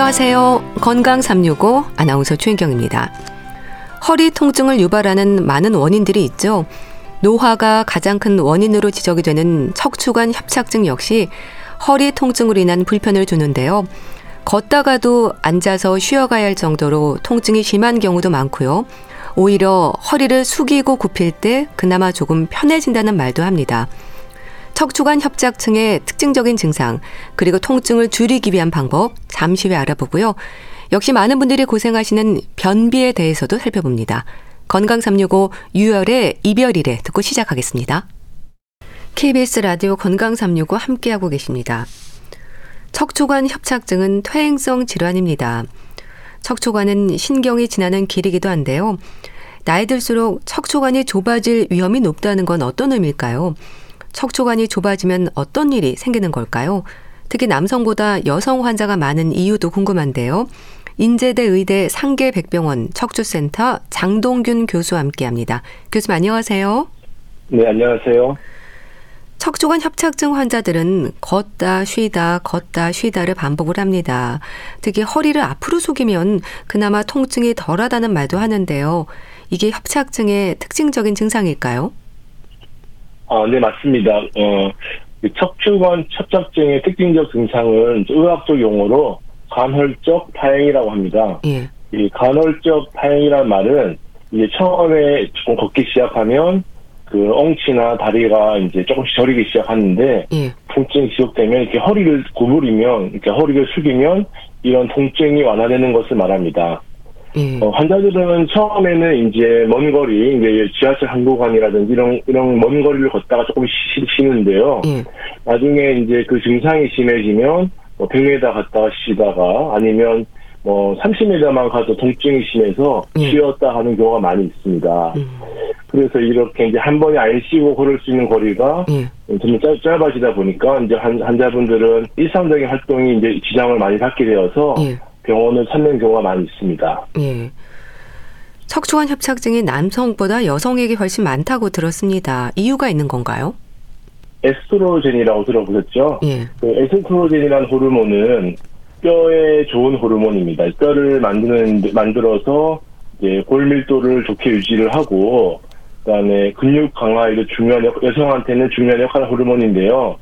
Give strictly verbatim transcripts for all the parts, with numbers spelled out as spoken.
안녕하세요. 건강 삼육오 아나운서 최인경입니다. 허리 통증을 유발하는 많은 원인들이 있죠. 노화가 가장 큰 원인으로 지적이 되는 척추관 협착증 역시 허리 통증으로 인한 불편을 주는데요. 걷다가도 앉아서 쉬어가야 할 정도로 통증이 심한 경우도 많고요. 오히려 허리를 숙이고 굽힐 때 그나마 조금 편해진다는 말도 합니다. 척추관 협착증의 특징적인 증상, 그리고 통증을 줄이기 위한 방법 잠시 후에 알아보고요. 역시 많은 분들이 고생하시는 변비에 대해서도 살펴봅니다. 건강 삼육오 유월의 이별이래 듣고 시작하겠습니다. 케이비에스 라디오 건강 삼육오 함께하고 계십니다. 척추관 협착증은 퇴행성 질환입니다. 척추관은 신경이 지나는 길이기도 한데요. 나이 들수록 척추관이 좁아질 위험이 높다는 건 어떤 의미일까요? 척추관이 좁아지면 어떤 일이 생기는 걸까요? 특히 남성보다 여성 환자가 많은 이유도 궁금한데요. 인제대 의대 상계백병원 척추센터 장동균 교수와 함께합니다. 교수님 안녕하세요. 네, 안녕하세요. 척추관 협착증 환자들은 걷다 쉬다 걷다 쉬다를 반복을 합니다. 특히 허리를 앞으로 숙이면 그나마 통증이 덜하다는 말도 하는데요. 이게 협착증의 특징적인 증상일까요? 아, 네, 맞습니다. 어, 척추관 협착증의 특징적 증상은 의학적 용어로 간헐적 파행이라고 합니다. 예. 이 간헐적 파행이란 말은 이제 처음에 조금 걷기 시작하면 그 엉치나 다리가 이제 조금씩 저리기 시작하는데, 예. 통증이 지속되면 이렇게 허리를 구부리면, 이렇게 허리를 숙이면 이런 통증이 완화되는 것을 말합니다. 예. 어, 환자들은 처음에는 이제 먼 거리, 이제 지하철 항구간이라든지 이런, 이런 먼 거리를 걷다가 조금 쉬, 쉬는데요. 예. 나중에 이제 그 증상이 심해지면 뭐 백 미터 갔다가 쉬다가 아니면 뭐 삼십 미터만 가도 통증이 심해서 예. 쉬었다 하는 경우가 많이 있습니다. 음. 그래서 이렇게 이제 한 번에 안 쉬고 걸을 수 있는 거리가 예. 점점 짧, 짧아지다 보니까 이제 한, 환자분들은 일상적인 활동이 이제 지장을 많이 받게 되어서 예. 병원을 찾는 경우가 많이 있습니다. 예. 척추관 협착증이 남성보다 여성에게 훨씬 많다고 들었습니다. 이유가 있는 건가요? 에스트로겐이라고 들어보셨죠? 예. 그 에스트로겐이라는 호르몬은 뼈에 좋은 호르몬입니다. 뼈를 만드는, 만들어서 이제 골밀도를 좋게 유지를 하고, 그 다음에 근육 강화에도 중요한, 여성한테는 중요한 역할을 호르몬인데요.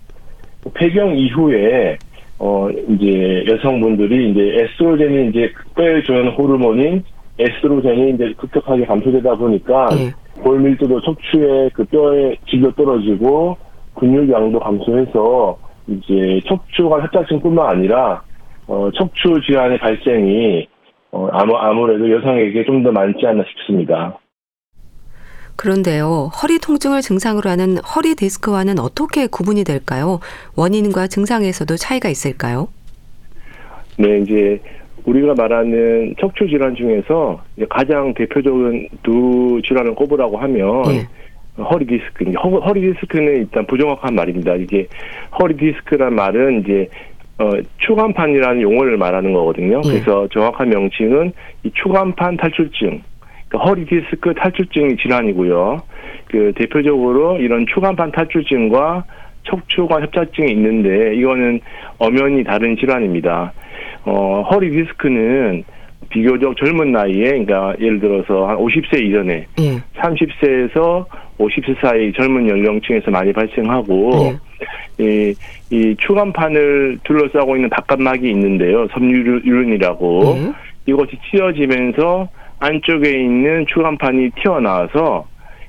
폐경 이후에, 어, 이제 여성분들이 이제 에스트로겐이 이제 뼈에 좋은 호르몬인 에스트로겐이 이제 급격하게 감소되다 보니까, 예. 골밀도도 척추에 그 뼈에 질도 떨어지고, 근육량도 감소해서, 이제 척추관 협착증뿐만 아니라, 어, 척추 질환의 발생이 어, 아무, 아무래도 여성에게 좀 더 많지 않나 싶습니다. 그런데요, 허리 통증을 증상으로 하는 허리 디스크와는 어떻게 구분이 될까요? 원인과 증상에서도 차이가 있을까요? 네, 이제 우리가 말하는 척추 질환 중에서 가장 대표적인 두 질환을 꼽으라고 하면 예. 허리 디스크, 허, 허리 디스크는 일단 부정확한 말입니다. 이게 허리 디스크란 말은 이제 어, 추간판이라는 용어를 말하는 거거든요. 예. 그래서 정확한 명칭은 이 추간판 탈출증, 그러니까 허리 디스크 탈출증이 질환이고요. 그 대표적으로 이런 추간판 탈출증과 척추관 협착증이 있는데 이거는 엄연히 다른 질환입니다. 어, 허리 디스크는 비교적 젊은 나이에, 그러니까 예를 들어서 한 오십 세 이전에, 예. 삼십 세에서 오십 세 사이 젊은 연령층에서 많이 발생하고, 예. 이, 이 추간판을 둘러싸고 있는 바깥막이 있는데요. 섬유륜이라고. 음. 이것이 찢어지면서 안쪽에 있는 추간판이 튀어나와서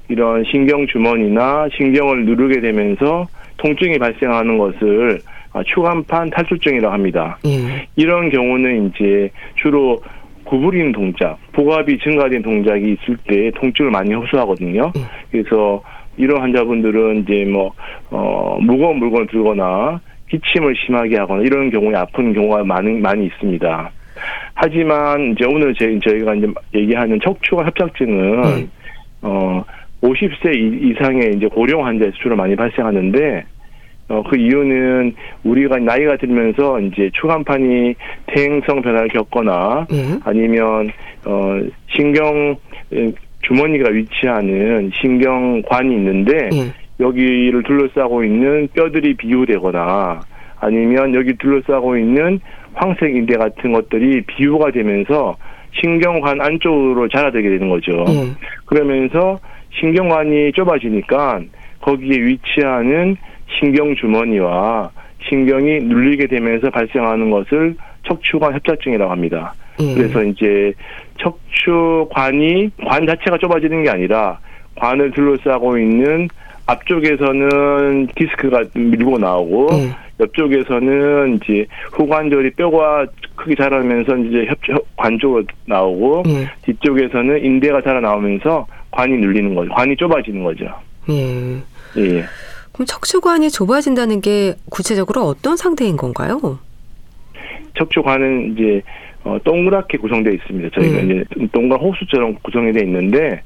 이런 신경주머니나 신경을 누르게 되면서 통증이 발생하는 것을 추간판 탈출증이라고 합니다. 음. 이런 경우는 이제 주로 구부리는 동작, 복압이 증가된 동작이 있을 때 통증을 많이 호소하거든요. 음. 그래서 이런 환자분들은 이제 뭐, 어, 무거운 물건을 들거나 기침을 심하게 하거나 이런 경우에 아픈 경우가 많은, 많이 있습니다. 하지만 이제 오늘 제, 저희가 이제 얘기하는 척추관 협착증은, 음. 어, 오십 세 이상의 이제 고령 환자에서 주로 많이 발생하는데, 어, 그 이유는 우리가 나이가 들면서 이제 추간판이 퇴행성 변화를 겪거나, 음. 아니면, 어, 신경, 주머니가 위치하는 신경관이 있는데 예. 여기를 둘러싸고 있는 뼈들이 비우되거나 아니면 여기 둘러싸고 있는 황색인대 같은 것들이 비유가 되면서 신경관 안쪽으로 자라들게 되는 거죠. 예. 그러면서 신경관이 좁아지니까 거기에 위치하는 신경주머니와 신경이 눌리게 되면서 발생하는 것을 척추관 협착증이라고 합니다. 예. 그래서 이제 척추관이 관 자체가 좁아지는 게 아니라 관을 둘러싸고 있는 앞쪽에서는 디스크가 밀고 나오고 예. 옆쪽에서는 이제 후관절이 뼈가 크게 자라면서 이제 협 관쪽으로 나오고 예. 뒤쪽에서는 인대가 자라 나오면서 관이 눌리는 거죠. 관이 좁아지는 거죠. 예. 예. 그럼 척추관이 좁아진다는 게 구체적으로 어떤 상태인 건가요? 척추관은 이제 어, 동그랗게 구성되어 있습니다. 저희가 음. 이제 동그란 호수처럼 구성이 되어 있는데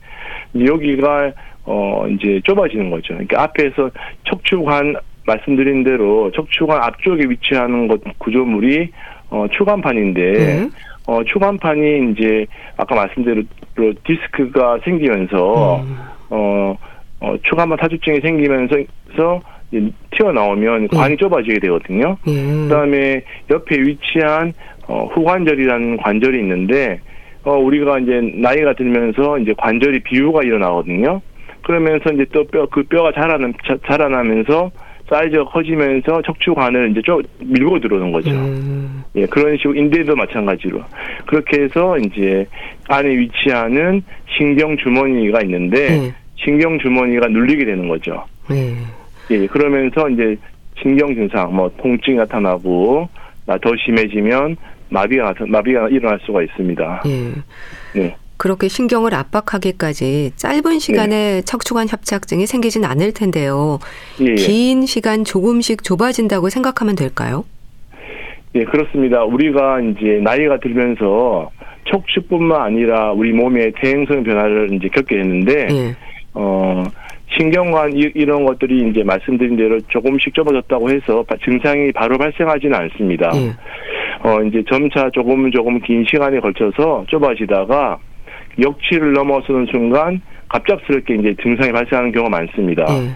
여기가 어 이제 좁아지는 거죠. 그러니까 앞에서 척추관 말씀드린 대로 척추관 앞쪽에 위치하는 것 구조물이 어 추간판인데 음. 어 추간판이 이제 아까 말씀대로 디스크가 생기면서 음. 어, 어 추간판 사주증이 생기면서 튀어나오면 관이 음. 좁아지게 되거든요. 음. 그다음에 옆에 위치한 어, 후관절이라는 관절이 있는데 어, 우리가 이제 나이가 들면서 이제 관절이 비유가 일어나거든요. 그러면서 이제 또 뼈, 그 뼈가 자라는, 자, 자라나면서 사이즈가 커지면서 척추관을 이제 쭉 밀고 들어오는 거죠. 음. 예, 그런 식으로 인대도 마찬가지로 그렇게 해서 이제 안에 위치하는 신경 주머니가 있는데 음. 신경 주머니가 눌리게 되는 거죠. 음. 예, 그러면서 이제 신경 증상, 뭐 통증이 나타나고 더 심해지면 마비가 마비가 일어날 수가 있습니다. 음. 네. 그렇게 신경을 압박하기까지 짧은 시간에 네. 척추관 협착증이 생기진 않을 텐데요. 예. 긴 시간 조금씩 좁아진다고 생각하면 될까요? 예, 그렇습니다. 우리가 이제 나이가 들면서 척추뿐만 아니라 우리 몸의 대행성 변화를 이제 겪게 되는데, 예. 어. 신경관 이런 것들이 이제 말씀드린 대로 조금씩 좁아졌다고 해서 증상이 바로 발생하지는 않습니다. 음. 어 이제 점차 조금 조금 긴 시간에 걸쳐서 좁아지다가 역치를 넘어서는 순간 갑작스럽게 이제 증상이 발생하는 경우가 많습니다. 음.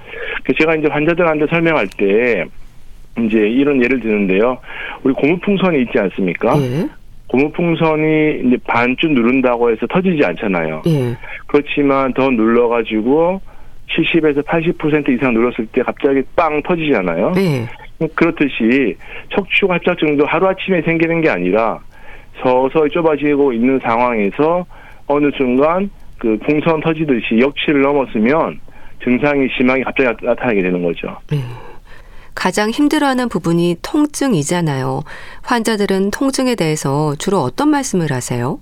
제가 이제 환자들한테 설명할 때 이제 이런 예를 드는데요. 우리 고무풍선이 있지 않습니까? 음. 고무풍선이 이제 반쯤 누른다고 해서 터지지 않잖아요. 음. 그렇지만 더 눌러가지고 칠십에서 팔십 퍼센트 이상 눌렀을 때 갑자기 빵 터지잖아요. 네. 그렇듯이 척추관 협착증도 하루아침에 생기는 게 아니라 서서히 좁아지고 있는 상황에서 어느 순간 그 풍선 터지듯이 역치를 넘었으면 증상이 심하게 갑자기 나타나게 되는 거죠. 음. 가장 힘들어하는 부분이 통증이잖아요. 환자들은 통증에 대해서 주로 어떤 말씀을 하세요?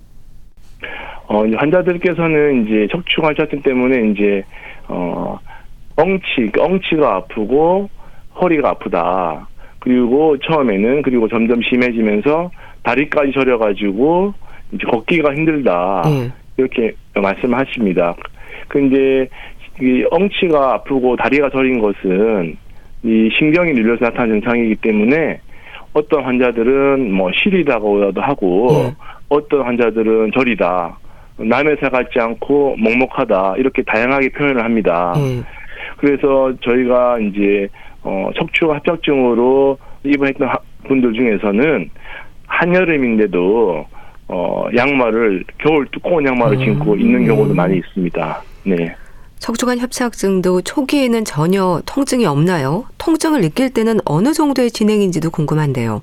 어, 이제 환자들께서는 이제 척추관 협착증 때문에 이제 어, 엉치, 엉치가 아프고 허리가 아프다. 그리고 처음에는 그리고 점점 심해지면서 다리까지 저려가지고 이제 걷기가 힘들다. 음. 이렇게 말씀하십니다. 근데 이 엉치가 아프고 다리가 저린 것은 이 신경이 눌려서 나타나는 증상이기 때문에 어떤 환자들은 뭐 시리다고도 하고 음. 어떤 환자들은 저리다. 남의 살 같지 않고 먹먹하다 이렇게 다양하게 표현을 합니다. 음. 그래서 저희가 이제 어, 척추 협착증으로 입원했던 하, 분들 중에서는 한여름인데도 어, 양말을 겨울 두꺼운 양말을 음. 신고 있는 경우도 많이 있습니다. 네. 척추관 협착증도 초기에는 전혀 통증이 없나요? 통증을 느낄 때는 어느 정도의 진행인지도 궁금한데요.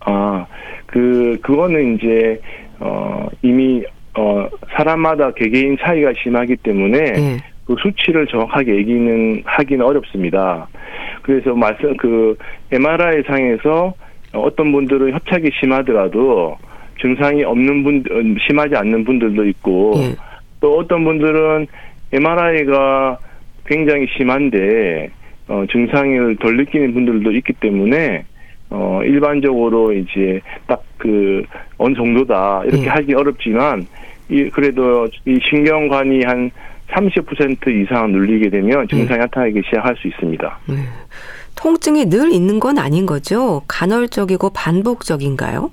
아, 그 그거는 이제 어, 이미 어, 사람마다 개개인 차이가 심하기 때문에 네. 그 수치를 정확하게 얘기는 하기는 어렵습니다. 그래서 말씀, 그, 엠알아이 상에서 어떤 분들은 협착이 심하더라도 증상이 없는 분, 심하지 않는 분들도 있고 네. 또 어떤 분들은 엠알아이가 굉장히 심한데 어, 증상을 덜 느끼는 분들도 있기 때문에 어, 일반적으로 이제 딱 그 어느 정도다 이렇게 네. 하기 어렵지만 이 그래도 이 신경관이 한 삼십 퍼센트 이상 눌리게 되면 증상이 나타나기 네. 시작할 수 있습니다. 네. 통증이 늘 있는 건 아닌 거죠? 간헐적이고 반복적인가요?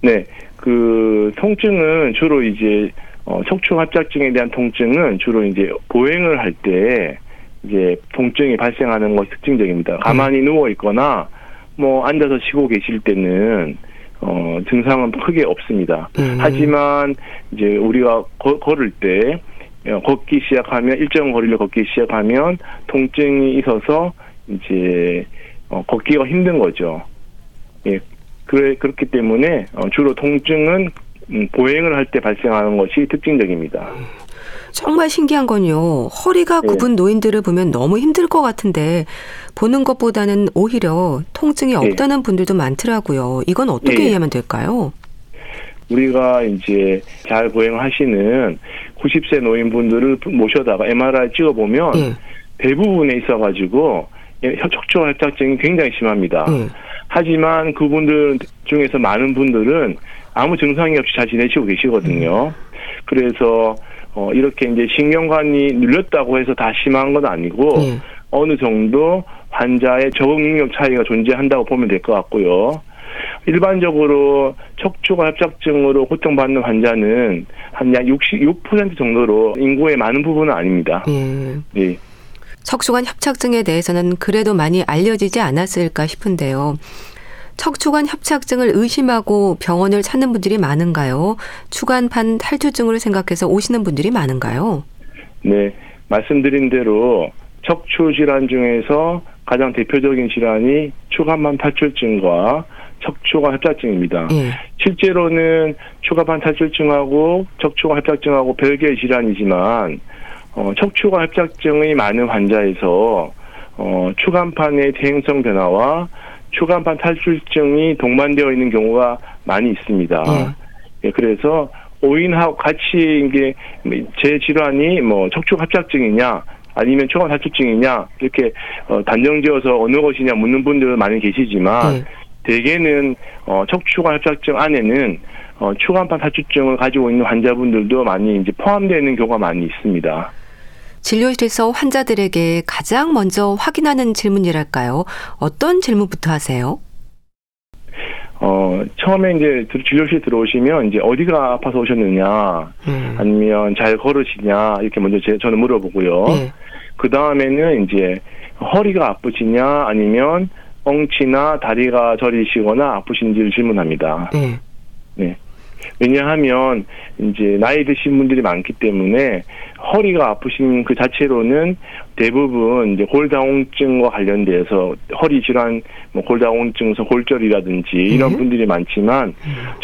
네, 그 통증은 주로 이제 어, 척추 협착증에 대한 통증은 주로 이제 보행을 할 때 이제 통증이 발생하는 것이 특징적입니다. 가만히 네. 누워 있거나 뭐 앉아서 쉬고 계실 때는 어, 증상은 크게 없습니다. 음. 하지만 이제 우리가 거, 걸을 때 걷기 시작하면 일정 거리를 걷기 시작하면 통증이 있어서 이제 어, 걷기가 힘든 거죠. 예, 그래 그렇기 때문에 어, 주로 통증은 음, 보행을 할 때 발생하는 것이 특징적입니다. 정말 신기한 건요. 허리가 네. 굽은 노인들을 보면 너무 힘들 것 같은데 보는 것보다는 오히려 통증이 없다는 네. 분들도 많더라고요. 이건 어떻게 네. 이해하면 될까요? 우리가 이제 잘 보행하시는 구십 세 노인분들을 모셔다가 엠알아이 찍어보면 네. 대부분에 있어가지고 척추 협착증이 굉장히 심합니다. 네. 하지만 그분들 중에서 많은 분들은 아무 증상이 없이 잘 지내시고 계시거든요. 그래서 어 이렇게 이제 신경관이 눌렸다고 해서 다 심한 건 아니고 네. 어느 정도 환자의 적응 능력 차이가 존재한다고 보면 될 것 같고요. 일반적으로 척추가 협착증으로 고통받는 환자는 한 약 육십육 퍼센트 정도로 인구의 많은 부분은 아닙니다. 네. 네. 척추관 협착증에 대해서는 그래도 많이 알려지지 않았을까 싶은데요. 척추관 협착증을 의심하고 병원을 찾는 분들이 많은가요? 추간판 탈출증을 생각해서 오시는 분들이 많은가요? 네, 말씀드린 대로 척추 질환 중에서 가장 대표적인 질환이 추간판 탈출증과 척추관 협착증입니다. 예. 실제로는 추간판 탈출증하고 척추관 협착증하고 별개의 질환이지만 어, 척추관 협착증의 많은 환자에서 어, 추간판의 퇴행성 변화와 추간판 탈출증이 동반되어 있는 경우가 많이 있습니다. 예. 예, 그래서 오인하고 같이 이게 제 질환이 뭐 척추 합착증이냐 아니면 추간 탈출증이냐 이렇게 어, 단정지어서 어느 것이냐 묻는 분들 많이 계시지만 예. 대개는 어, 척추관 협착증 안에는 어, 추간판 탈출증을 가지고 있는 환자분들도 많이 이제 포함되는 경우가 많이 있습니다. 진료실에서 환자들에게 가장 먼저 확인하는 질문이랄까요? 어떤 질문부터 하세요? 어, 처음에 이제 진료실 들어오시면 이제 어디가 아파서 오셨느냐, 음. 아니면 잘 걸으시냐, 이렇게 먼저 제, 저는 물어보고요. 네. 그 다음에는 이제 허리가 아프시냐, 아니면 엉치나 다리가 저리시거나 아프신지를 질문합니다. 네. 네. 왜냐하면 이제 나이 드신 분들이 많기 때문에 허리가 아프신 그 자체로는 대부분 이제 골다공증과 관련돼서 허리 질환, 뭐 골다공증, 골절이라든지 이런 네. 분들이 많지만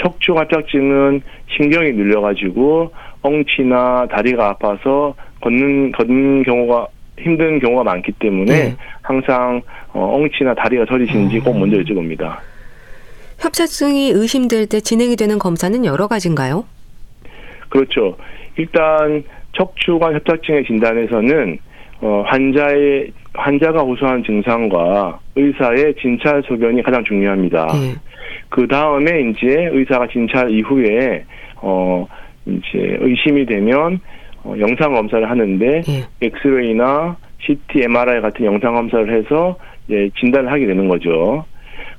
척추 협착증은 신경이 눌려가지고 엉치나 다리가 아파서 걷는 걷는 경우가 힘든 경우가 많기 때문에 네. 항상 어, 엉치나 다리가 저리신지 꼭 먼저 여쭤봅니다. 협착증이 의심될 때 진행이 되는 검사는 여러 가지인가요? 그렇죠. 일단 척추관 협착증의 진단에서는 어, 환자의 환자가 호소한 증상과 의사의 진찰 소견이 가장 중요합니다. 네. 그 다음에 이제 의사가 진찰 이후에 어, 이제 의심이 되면 어, 영상 검사를 하는데 네. 엑스레이나 씨티, 엠알아이 같은 영상 검사를 해서 이제 진단을 하게 되는 거죠.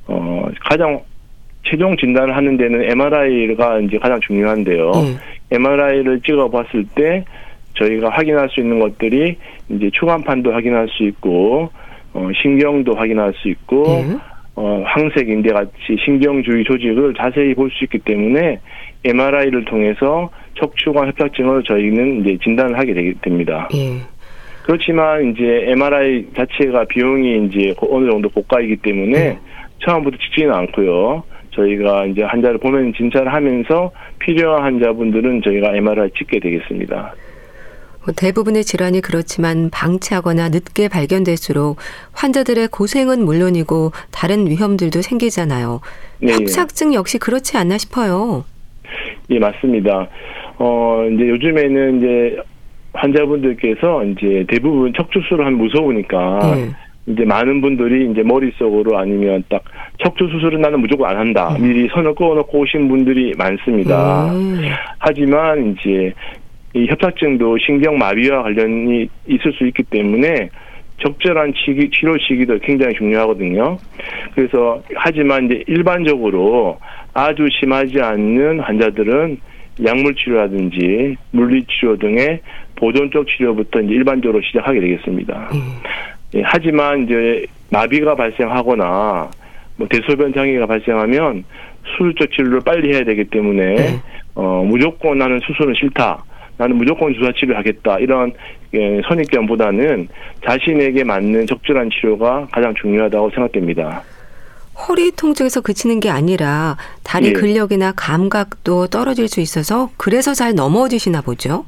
어, 가장 최종 진단을 하는 데는 엠알아이가 이제 가장 중요한데요. 음. 엠알아이를 찍어봤을 때 저희가 확인할 수 있는 것들이 이제 추간판도 확인할 수 있고 어, 신경도 확인할 수 있고 음. 어, 황색 인대 같이 신경 주위 조직을 자세히 볼 수 있기 때문에 엠알아이를 통해서 척추관 협착증을 저희는 이제 진단을 하게 되게 됩니다. 음. 그렇지만 이제 엠알아이 자체가 비용이 이제 어느 정도 고가이기 때문에 음. 처음부터 찍지는 않고요. 저희가 이제 환자를 보면 진찰을 하면서 필요한 환자분들은 저희가 엠알아이 찍게 되겠습니다. 대부분의 질환이 그렇지만 방치하거나 늦게 발견될수록 환자들의 고생은 물론이고 다른 위험들도 생기잖아요. 네. 협착증 역시 그렇지 않나 싶어요. 예, 맞습니다. 어, 이제 요즘에는 이제 환자분들께서 이제 대부분 척추술을 하면 무서우니까 네. 이제 많은 분들이 이제 머릿속으로 아니면 딱 척추 수술은 나는 무조건 안 한다. 음. 미리 선을 끄어놓고 오신 분들이 많습니다. 음. 하지만 이제 이 협착증도 신경마비와 관련이 있을 수 있기 때문에 적절한 치기, 치료 시기도 굉장히 중요하거든요. 그래서 하지만 이제 일반적으로 아주 심하지 않는 환자들은 약물치료라든지 물리치료 등의 보존적 치료부터 이제 일반적으로 시작하게 되겠습니다. 음. 예, 하지만 이제 마비가 발생하거나 뭐 대소변 장애가 발생하면 수술적 진료를 빨리 해야 되기 때문에 네. 어, 무조건 나는 수술은 싫다. 나는 무조건 주사치료를 하겠다. 이런 예, 선입견보다는 자신에게 맞는 적절한 치료가 가장 중요하다고 생각됩니다. 허리 통증에서 그치는 게 아니라 다리 예. 근력이나 감각도 떨어질 수 있어서 그래서 잘 넘어지시나 보죠?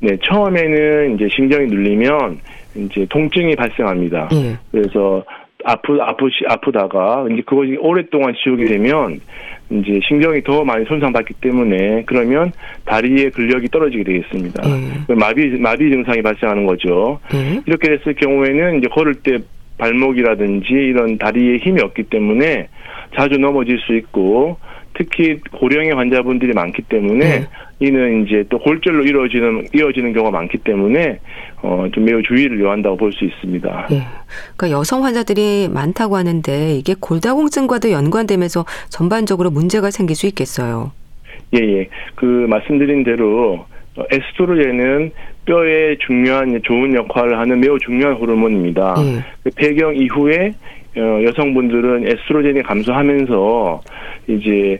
네, 처음에는 이제 신경이 눌리면 이제 통증이 발생합니다. 예. 그래서 아프 아프시 아프다가 이제 그것이 오랫동안 지속이 되면 이제 신경이 더 많이 손상받기 때문에 그러면 다리의 근력이 떨어지게 되겠습니다. 예. 마비 마비 증상이 발생하는 거죠. 예. 이렇게 됐을 경우에는 이제 걸을 때 발목이라든지 이런 다리에 힘이 없기 때문에 자주 넘어질 수 있고 특히 고령의 환자분들이 많기 때문에 네. 이는 이제 또 골절로 이어지는 이어지는 경우가 많기 때문에 어, 좀 매우 주의를 요한다고 볼 수 있습니다. 네. 그러니까 여성 환자들이 많다고 하는데 이게 골다공증과도 연관되면서 전반적으로 문제가 생길 수 있겠어요. 예예. 예. 그 말씀드린 대로 에스트로겐은 뼈에 중요한 좋은 역할을 하는 매우 중요한 호르몬입니다. 음. 폐경 이후에 여성분들은 에스트로겐이 감소하면서 이제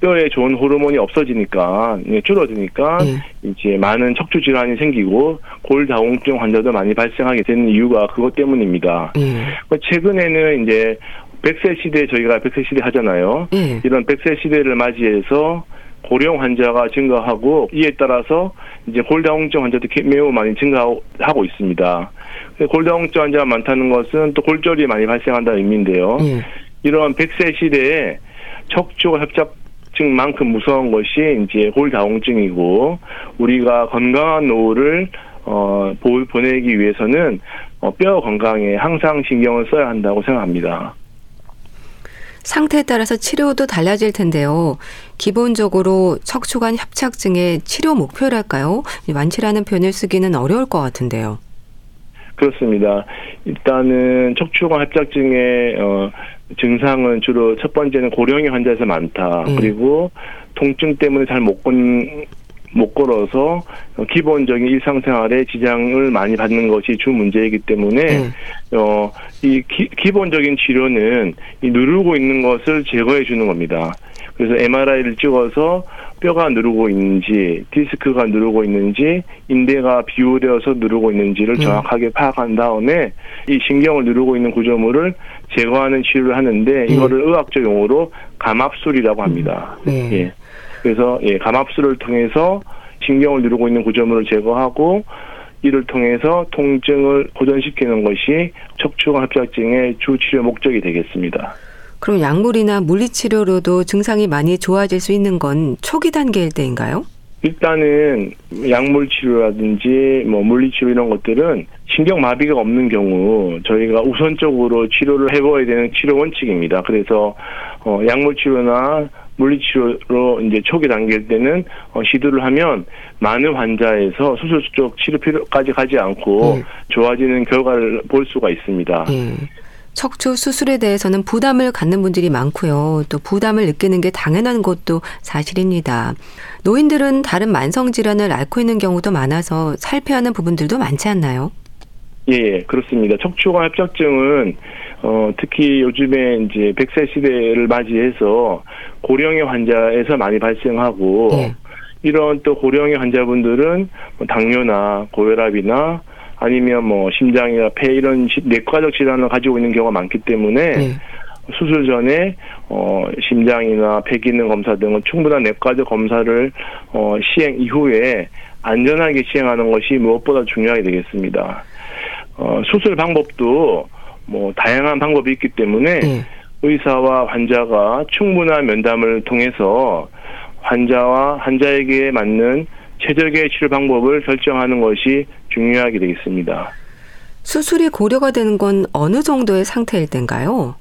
뼈에 좋은 호르몬이 없어지니까 줄어드니까 음. 이제 많은 척추 질환이 생기고 골다공증 환자도 많이 발생하게 되는 이유가 그것 때문입니다. 음. 최근에는 이제 백 세 시대 저희가 백 세 시대 하잖아요. 음. 이런 백 세 시대를 맞이해서 고령 환자가 증가하고 이에 따라서 이제 골다공증 환자도 매우 많이 증가하고 있습니다. 골다공증 환자가 많다는 것은 또 골절이 많이 발생한다는 의미인데요. 음. 이런 백 세 시대에 척추 협착증만큼 무서운 것이 이제 골다공증이고 우리가 건강한 노후를 어, 보내기 위해서는 어, 뼈 건강에 항상 신경을 써야 한다고 생각합니다. 상태에 따라서 치료도 달라질 텐데요. 기본적으로 척추관 협착증의 치료 목표랄까요? 완치라는 표현을 쓰기는 어려울 것 같은데요. 그렇습니다. 일단은 척추관 협착증의 어, 증상은 주로 첫 번째는 고령의 환자에서 많다. 음. 그리고 통증 때문에 잘 못 걷는 못 걸어서 기본적인 일상생활에 지장을 많이 받는 것이 주 문제이기 때문에 음. 어, 이 기, 기본적인 치료는 이 누르고 있는 것을 제거해 주는 겁니다. 그래서 엠알아이를 찍어서 뼈가 누르고 있는지 디스크가 누르고 있는지 인대가 비우려서 누르고 있는지를 정확하게 파악한 다음에 이 신경을 누르고 있는 구조물을 제거하는 치료를 하는데 이거를 의학적 용어로 감압술이라고 합니다. 음. 네. 예. 그래서 예, 감압술을 통해서 신경을 누르고 있는 구조물을 제거하고 이를 통해서 통증을 호전시키는 것이 척추관 협착증의 주 치료 목적이 되겠습니다. 그럼 약물이나 물리치료로도 증상이 많이 좋아질 수 있는 건 초기 단계일 때인가요? 일단은 약물치료라든지 뭐 물리치료 이런 것들은 신경마비가 없는 경우 저희가 우선적으로 치료를 해봐야 되는 치료 원칙입니다. 그래서 어, 약물치료나 물리치료로 이제 초기 단계일 때는 어, 시도를 하면 많은 환자에서 수술 쪽 치료 필요까지 가지 않고 음. 좋아지는 결과를 볼 수가 있습니다. 음. 척추 수술에 대해서는 부담을 갖는 분들이 많고요. 또 부담을 느끼는 게 당연한 것도 사실입니다. 노인들은 다른 만성 질환을 앓고 있는 경우도 많아서 살펴하는 부분들도 많지 않나요? 예, 그렇습니다. 척추관 협착증은 어, 특히 요즘에 이제 백 세 시대를 맞이해서 고령의 환자에서 많이 발생하고 예. 이런 또 고령의 환자분들은 당뇨나 고혈압이나 아니면 뭐 심장이나 폐 이런 내과적 질환을 가지고 있는 경우가 많기 때문에 예. 수술 전에 어, 심장이나 폐 기능 검사 등은 충분한 내과적 검사를 어, 시행 이후에 안전하게 시행하는 것이 무엇보다 중요하게 되겠습니다. 어, 수술 방법도 뭐 다양한 방법이 있기 때문에 음. 의사와 환자가 충분한 면담을 통해서 환자와 환자에게 맞는 최적의 치료 방법을 결정하는 것이 중요하게 되겠습니다. 수술이 고려가 되는 건 어느 정도의 상태일 때인가요?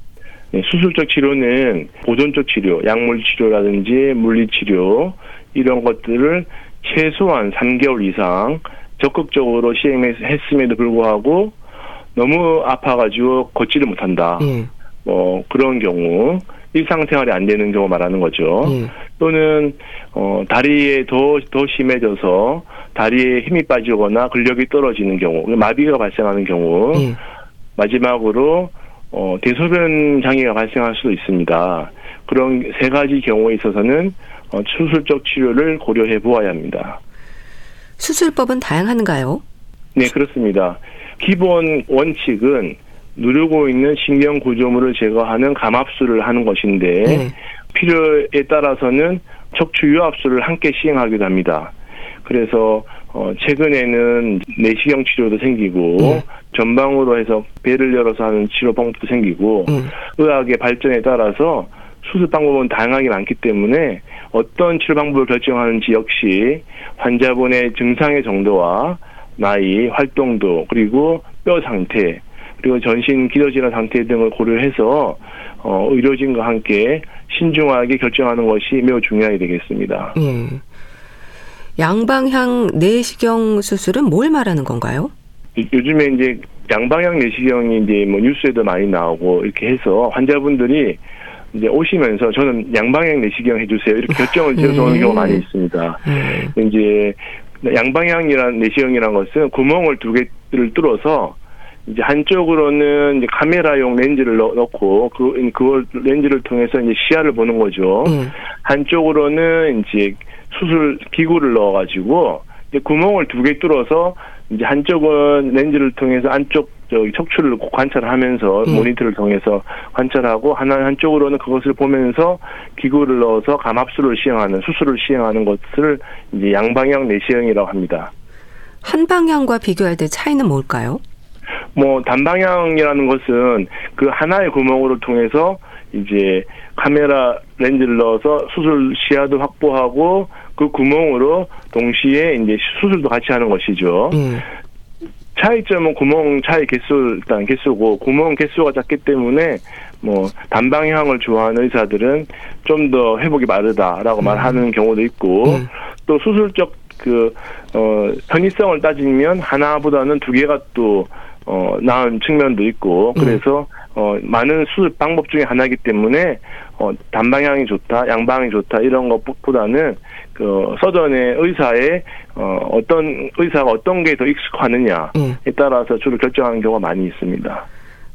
네, 수술적 치료는 보존적 치료, 약물 치료라든지 물리 치료 이런 것들을 최소한 삼 개월 이상 적극적으로 시행했음에도 불구하고 너무 아파가지고 걷지를 못한다. 음. 뭐 그런 경우 일상생활이 안 되는 경우 말하는 거죠. 음. 또는 어, 다리에 더, 더 심해져서 다리에 힘이 빠지거나 근력이 떨어지는 경우, 마비가 발생하는 경우. 음. 마지막으로 어, 대소변 장애가 발생할 수도 있습니다. 그런 세 가지 경우에 있어서는 어, 수술적 치료를 고려해 보아야 합니다. 수술법은 다양한가요? 네, 그렇습니다. 기본 원칙은 누르고 있는 신경 구조물을 제거하는 감압술을 하는 것인데 네. 필요에 따라서는 척추 유압술을 함께 시행하기도 합니다. 그래서 어, 최근에는 내시경 치료도 생기고 네. 전방으로 해서 배를 열어서 하는 치료 방법도 생기고 네. 의학의 발전에 따라서 수술 방법은 다양하게 많기 때문에 어떤 치료 방법을 결정하는지 역시 환자분의 증상의 정도와 나이, 활동도, 그리고 뼈 상태, 그리고 전신 기저질환 상태 등을 고려해서 어, 의료진과 함께 신중하게 결정하는 것이 매우 중요하게 되겠습니다. 예. 양방향 내시경 수술은 뭘 말하는 건가요? 요즘에 이제 양방향 내시경이 이제 뭐 뉴스에도 많이 나오고 이렇게 해서 환자분들이 이제 오시면서 저는 양방향 내시경 해주세요 이렇게 결정을 지어서 오는 경우가 많이 있습니다. 음. 이제 양방향이란 내시경이란 것은 구멍을 두 개를 뚫어서 이제 한쪽으로는 이제 카메라용 렌즈를 넣고 그 그걸 렌즈를 통해서 이제 시야를 보는 거죠. 음. 한쪽으로는 이제 수술 기구를 넣어가지고 이제 구멍을 두 개 뚫어서 이제 한쪽은 렌즈를 통해서 안쪽 저기 척추를 관찰하면서 음. 모니터를 통해서 관찰하고 하나 한쪽으로는 그것을 보면서 기구를 넣어서 감압술을 시행하는 수술을 시행하는 것을 이제 양방향 내시경이라고 합니다. 한 방향과 비교할 때 차이는 뭘까요? 뭐 단방향이라는 것은 그 하나의 구멍으로 통해서 이제 카메라 렌즈를 넣어서 수술 시야도 확보하고 그 구멍으로 동시에 이제 수술도 같이 하는 것이죠. 음. 차이점은 구멍 차이 개수 일단 개수고 구멍 개수가 작기 때문에 뭐 단방향을 좋아하는 의사들은 좀 더 회복이 빠르다라고 음. 말하는 경우도 있고 음. 또 수술적 그 어, 편의성을 따지면 하나보다는 두 개가 또 어, 나은 측면도 있고 그래서 음. 어, 많은 수술 방법 중에 하나이기 때문에 어, 단방향이 좋다, 양방향이 좋다 이런 것보다는 그 서전의 의사의 어, 어떤 의사가 어떤 게 더 익숙하느냐에 음. 따라서 주로 결정하는 경우가 많이 있습니다.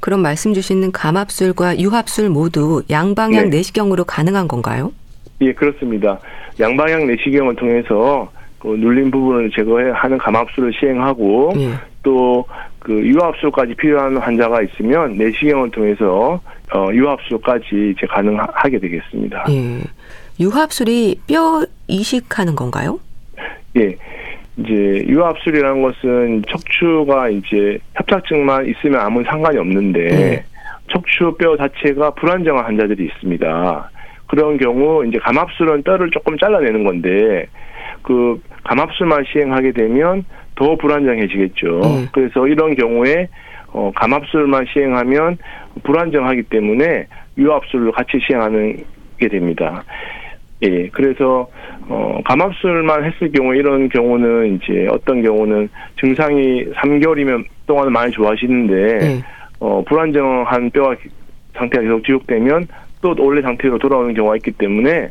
그럼 말씀 주시는 감압술과 유압술 모두 양방향 네. 내시경으로 가능한 건가요? 예, 그렇습니다. 양방향 내시경을 통해서 그 눌린 부분을 제거하는 감압술을 시행하고 네. 또 그 유압술까지 필요한 환자가 있으면 내시경을 통해서 어, 유압술까지 이제 가능하게 되겠습니다. 예. 유압술이 뼈 이식하는 건가요? 예. 이제 유압술이라는 것은 척추가 이제 협착증만 있으면 아무 상관이 없는데 예. 척추 뼈 자체가 불안정한 환자들이 있습니다. 그런 경우 이제 감압술은 뼈를 조금 잘라내는 건데 그 감압술만 시행하게 되면 더 불안정해지겠죠. 음. 그래서 이런 경우에 어, 감압술만 시행하면 불안정하기 때문에 유압술로 같이 시행하는 게 됩니다. 예, 그래서 어, 감압술만 했을 경우에 이런 경우는 이제 어떤 경우는 증상이 삼 개월이면 동안 많이 좋아지는데 음. 어, 불안정한 뼈 상태가 계속 지속되면 또 원래 상태로 돌아오는 경우가 있기 때문에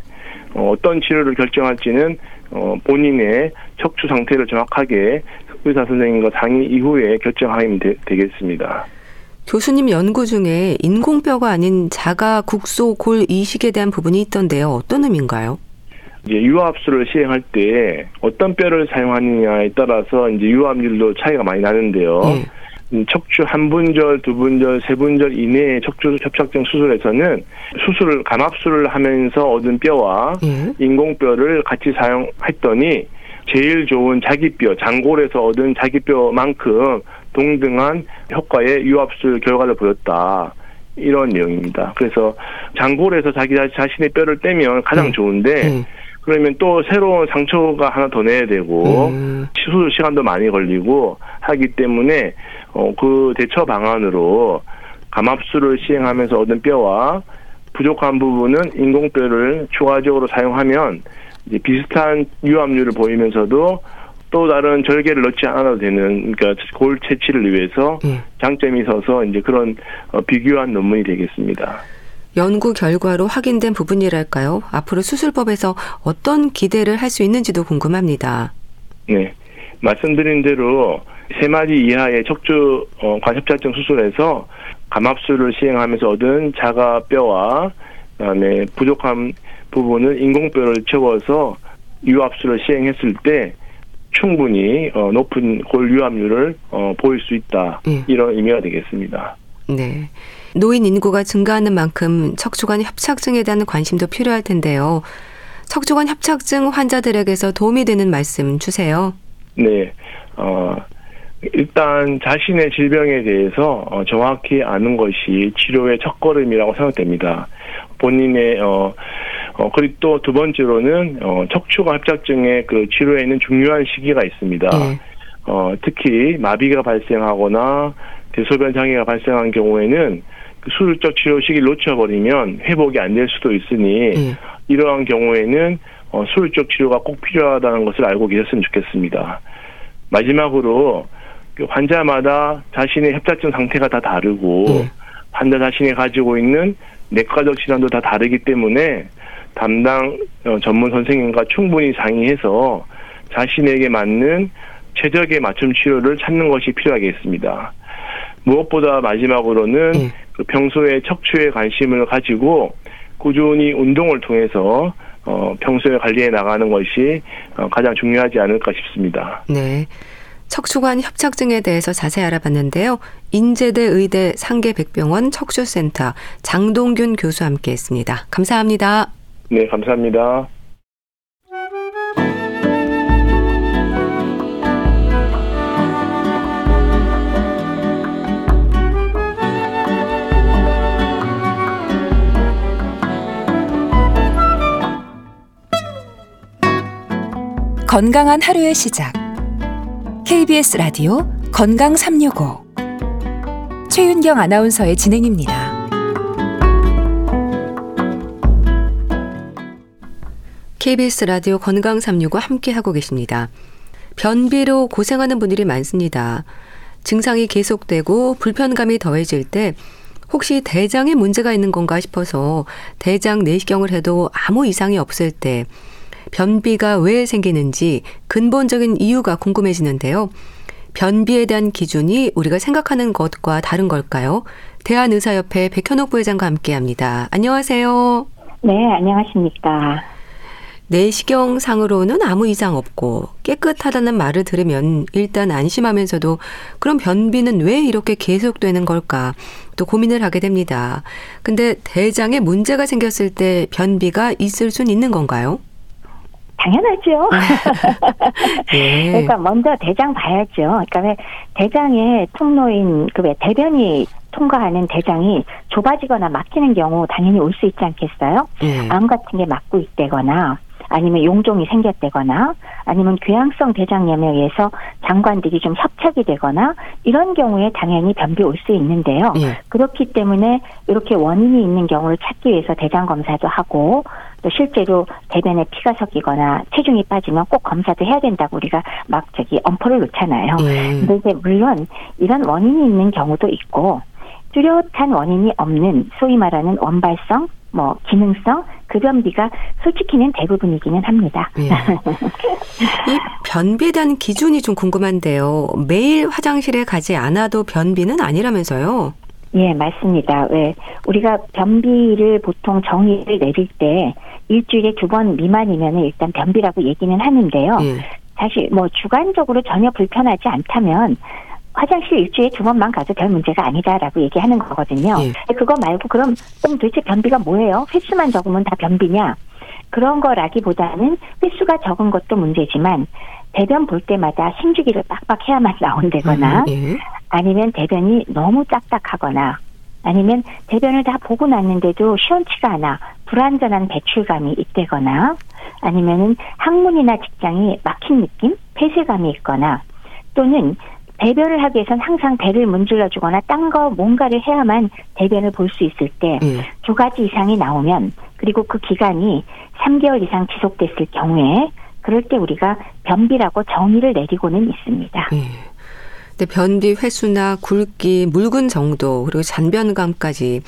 어, 어떤 치료를 결정할지는 어, 본인의 척추 상태를 정확하게 의사 선생님과 상의 이후에 결정하면 되, 되겠습니다. 교수님 연구 중에 인공뼈가 아닌 자가 국소 골 이식에 대한 부분이 있던데요. 어떤 의미인가요? 이제 유압술을 시행할 때 어떤 뼈를 사용하느냐에 따라서 이제 유압률도 차이가 많이 나는데요. 네. 척추 한 분절, 두 분절, 세 분절 이내의 척추 협착증 수술에서는 수술을 감압술을 하면서 얻은 뼈와 네. 인공뼈를 같이 사용했더니 제일 좋은 자기뼈, 장골에서 얻은 자기뼈만큼 동등한 효과의 유압술 결과를 보였다. 이런 내용입니다. 그래서 장골에서 자기 자신의 뼈를 떼면 가장 음. 좋은데 음. 그러면 또 새로운 상처가 하나 더 내야 되고 음. 수술 시간도 많이 걸리고 하기 때문에 어, 그 대처 방안으로 감압술을 시행하면서 얻은 뼈와 부족한 부분은 인공뼈를 추가적으로 사용하면 이제 비슷한 유압률을 보이면서도 또 다른 절개를 넣지 않아도 되는, 그러니까 골 채취를 위해서 음. 장점이 있어서 이제 그런 비교한 논문이 되겠습니다. 연구 결과로 확인된 부분이랄까요? 앞으로 수술법에서 어떤 기대를 할 수 있는지도 궁금합니다. 네, 말씀드린 대로 세 마디 이하의 척추 관협착증 수술에서 감압술을 시행하면서 얻은 자가뼈와 그다음에 부족한 부분을 인공뼈를 채워서 유압술을 시행했을 때 충분히 높은 골유압률을 보일 수 있다. 예. 이런 의미가 되겠습니다. 네. 노인 인구가 증가하는 만큼 척추관 협착증에 대한 관심도 필요할 텐데요. 척추관 협착증 환자들에게서 도움이 되는 말씀 주세요. 네. 어, 일단 자신의 질병에 대해서 정확히 아는 것이 치료의 첫걸음이라고 생각됩니다. 본인의 어, 어 그리고 또 두 번째로는 어, 척추관 협착증의 그 치료에 있는 중요한 시기가 있습니다. 네. 어, 특히 마비가 발생하거나 대소변 장애가 발생한 경우에는 그 수술적 치료 시기를 놓쳐버리면 회복이 안 될 수도 있으니 네. 이러한 경우에는 어, 수술적 치료가 꼭 필요하다는 것을 알고 계셨으면 좋겠습니다. 마지막으로 환자마다 자신의 협착증 상태가 다 다르고 네. 환자 자신이 가지고 있는 내과적 질환도 다 다르기 때문에 담당 전문 선생님과 충분히 상의해서 자신에게 맞는 최적의 맞춤 치료를 찾는 것이 필요하겠습니다. 무엇보다 마지막으로는 네. 그 평소에 척추에 관심을 가지고 꾸준히 운동을 통해서 어, 평소에 관리해 나가는 것이 어, 가장 중요하지 않을까 싶습니다. 네. 척추관 협착증에 대해서 자세히 알아봤는데요. 인제대 의대 상계백병원 척추센터 장동균 교수와 함께했습니다. 감사합니다. 네, 감사합니다. 건강한 하루의 시작. 케이비에스 라디오 건강삼육오 최윤경 아나운서의 진행입니다. 케이비에스 라디오 건강삼육오 함께하고 계십니다. 변비로 고생하는 분들이 많습니다. 증상이 계속되고 불편감이 더해질 때 혹시 대장에 문제가 있는 건가 싶어서 대장 내시경을 해도 아무 이상이 없을 때 변비가 왜 생기는지 근본적인 이유가 궁금해지는데요. 변비에 대한 기준이 우리가 생각하는 것과 다른 걸까요? 대한의사협회 백현옥 부회장과 함께합니다. 안녕하세요. 네, 안녕하십니까. 내시경상으로는 아무 이상 없고 깨끗하다는 말을 들으면 일단 안심하면서도 그럼 변비는 왜 이렇게 계속되는 걸까 또 고민을 하게 됩니다. 근데 대장에 문제가 생겼을 때 변비가 있을 순 있는 건가요? 당연하죠. 네. 그러니까 먼저 대장 봐야죠. 그러니까 왜 대장에 통로인 그 왜 대변이 통과하는 대장이 좁아지거나 막히는 경우 당연히 올 수 있지 않겠어요? 네. 암 같은 게 막고 있대거나 아니면 용종이 생겼대거나 아니면 궤양성 대장염에 의해서 장관들이 좀 협착이 되거나 이런 경우에 당연히 변비 올 수 있는데요. 예. 그렇기 때문에 이렇게 원인이 있는 경우를 찾기 위해서 대장 검사도 하고 또 실제로 대변에 피가 섞이거나 체중이 빠지면 꼭 검사도 해야 된다고 우리가 막 저기 엄포를 놓잖아요. 예. 근데 이제 물론 이런 원인이 있는 경우도 있고 뚜렷한 원인이 없는 소위 말하는 원발성 뭐 기능성 그 변비가 솔직히는 대부분이기는 합니다. 예. 이 변비에 대한 기준이 좀 궁금한데요. 매일 화장실에 가지 않아도 변비는 아니라면서요? 예, 맞습니다. 왜 우리가 변비를 보통 정의를 내릴 때 일주일에 두 번 미만이면 일단 변비라고 얘기는 하는데요. 예. 사실 뭐 주관적으로 전혀 불편하지 않다면 화장실 일주일에 두 번만 가도 별 문제가 아니다라고 얘기하는 거거든요. 예. 그거 말고 그럼 그럼 도대체 변비가 뭐예요? 횟수만 적으면 다 변비냐? 그런 거라기보다는 횟수가 적은 것도 문제지만 대변 볼 때마다 심주기를 빡빡해야만 나온다거나 예. 아니면 대변이 너무 딱딱하거나 아니면 대변을 다 보고 났는데도 시원치가 않아 불완전한 배출감이 있다거나 아니면은 항문이나 직장이 막힌 느낌? 폐쇄감이 있거나 또는 대변을 하기 위해선 항상 배를 문질러주거나 딴 거 뭔가를 해야만 대변을 볼 수 있을 때 두 음. 가지 이상이 나오면 그리고 그 기간이 삼 개월 이상 지속됐을 경우에 그럴 때 우리가 변비라고 정의를 내리고는 있습니다. 음. 근데 변비 횟수나 굵기, 묽은 정도 그리고 잔변감까지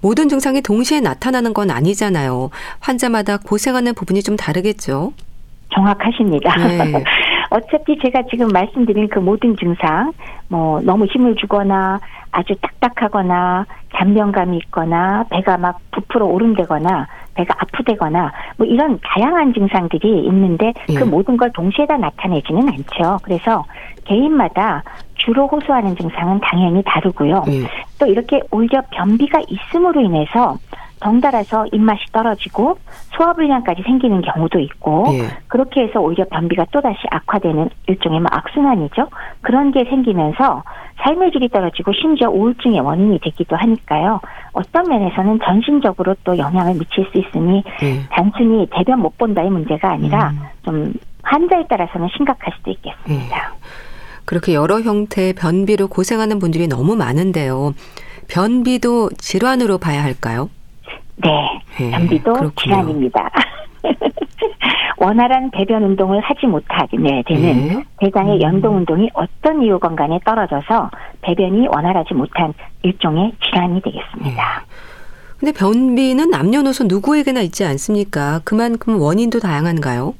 모든 증상이 동시에 나타나는 건 아니잖아요. 환자마다 고생하는 부분이 좀 다르겠죠? 정확하십니다. 네. 어차피 제가 지금 말씀드린 그 모든 증상, 뭐 너무 힘을 주거나 아주 딱딱하거나 잔면감이 있거나 배가 막 부풀어 오른다거나 배가 아프다거나 뭐 이런 다양한 증상들이 있는데 그 예. 모든 걸 동시에 다 나타내지는 않죠. 그래서 개인마다 주로 호소하는 증상은 당연히 다르고요. 예. 또 이렇게 오히려 변비가 있음으로 인해서 덩달아서 입맛이 떨어지고 소화불량까지 생기는 경우도 있고 예. 그렇게 해서 오히려 변비가 또다시 악화되는 일종의 뭐 악순환이죠. 그런 게 생기면서 삶의 질이 떨어지고 심지어 우울증의 원인이 되기도 하니까요. 어떤 면에서는 전신적으로 또 영향을 미칠 수 있으니 예. 단순히 대변 못 본다의 문제가 아니라 음. 좀 환자에 따라서는 심각할 수도 있겠습니다. 예. 그렇게 여러 형태의 변비로 고생하는 분들이 너무 많은데요. 변비도 질환으로 봐야 할까요? 네. 변비도 예, 질환입니다. 원활한 배변 운동을 하지 못하게 되는 예. 대장의 연동 운동이 어떤 이유건 간에 떨어져서 배변이 원활하지 못한 일종의 질환이 되겠습니다. 그런데 예. 변비는 남녀노소 누구에게나 있지 않습니까? 그만큼 원인도 다양한가요?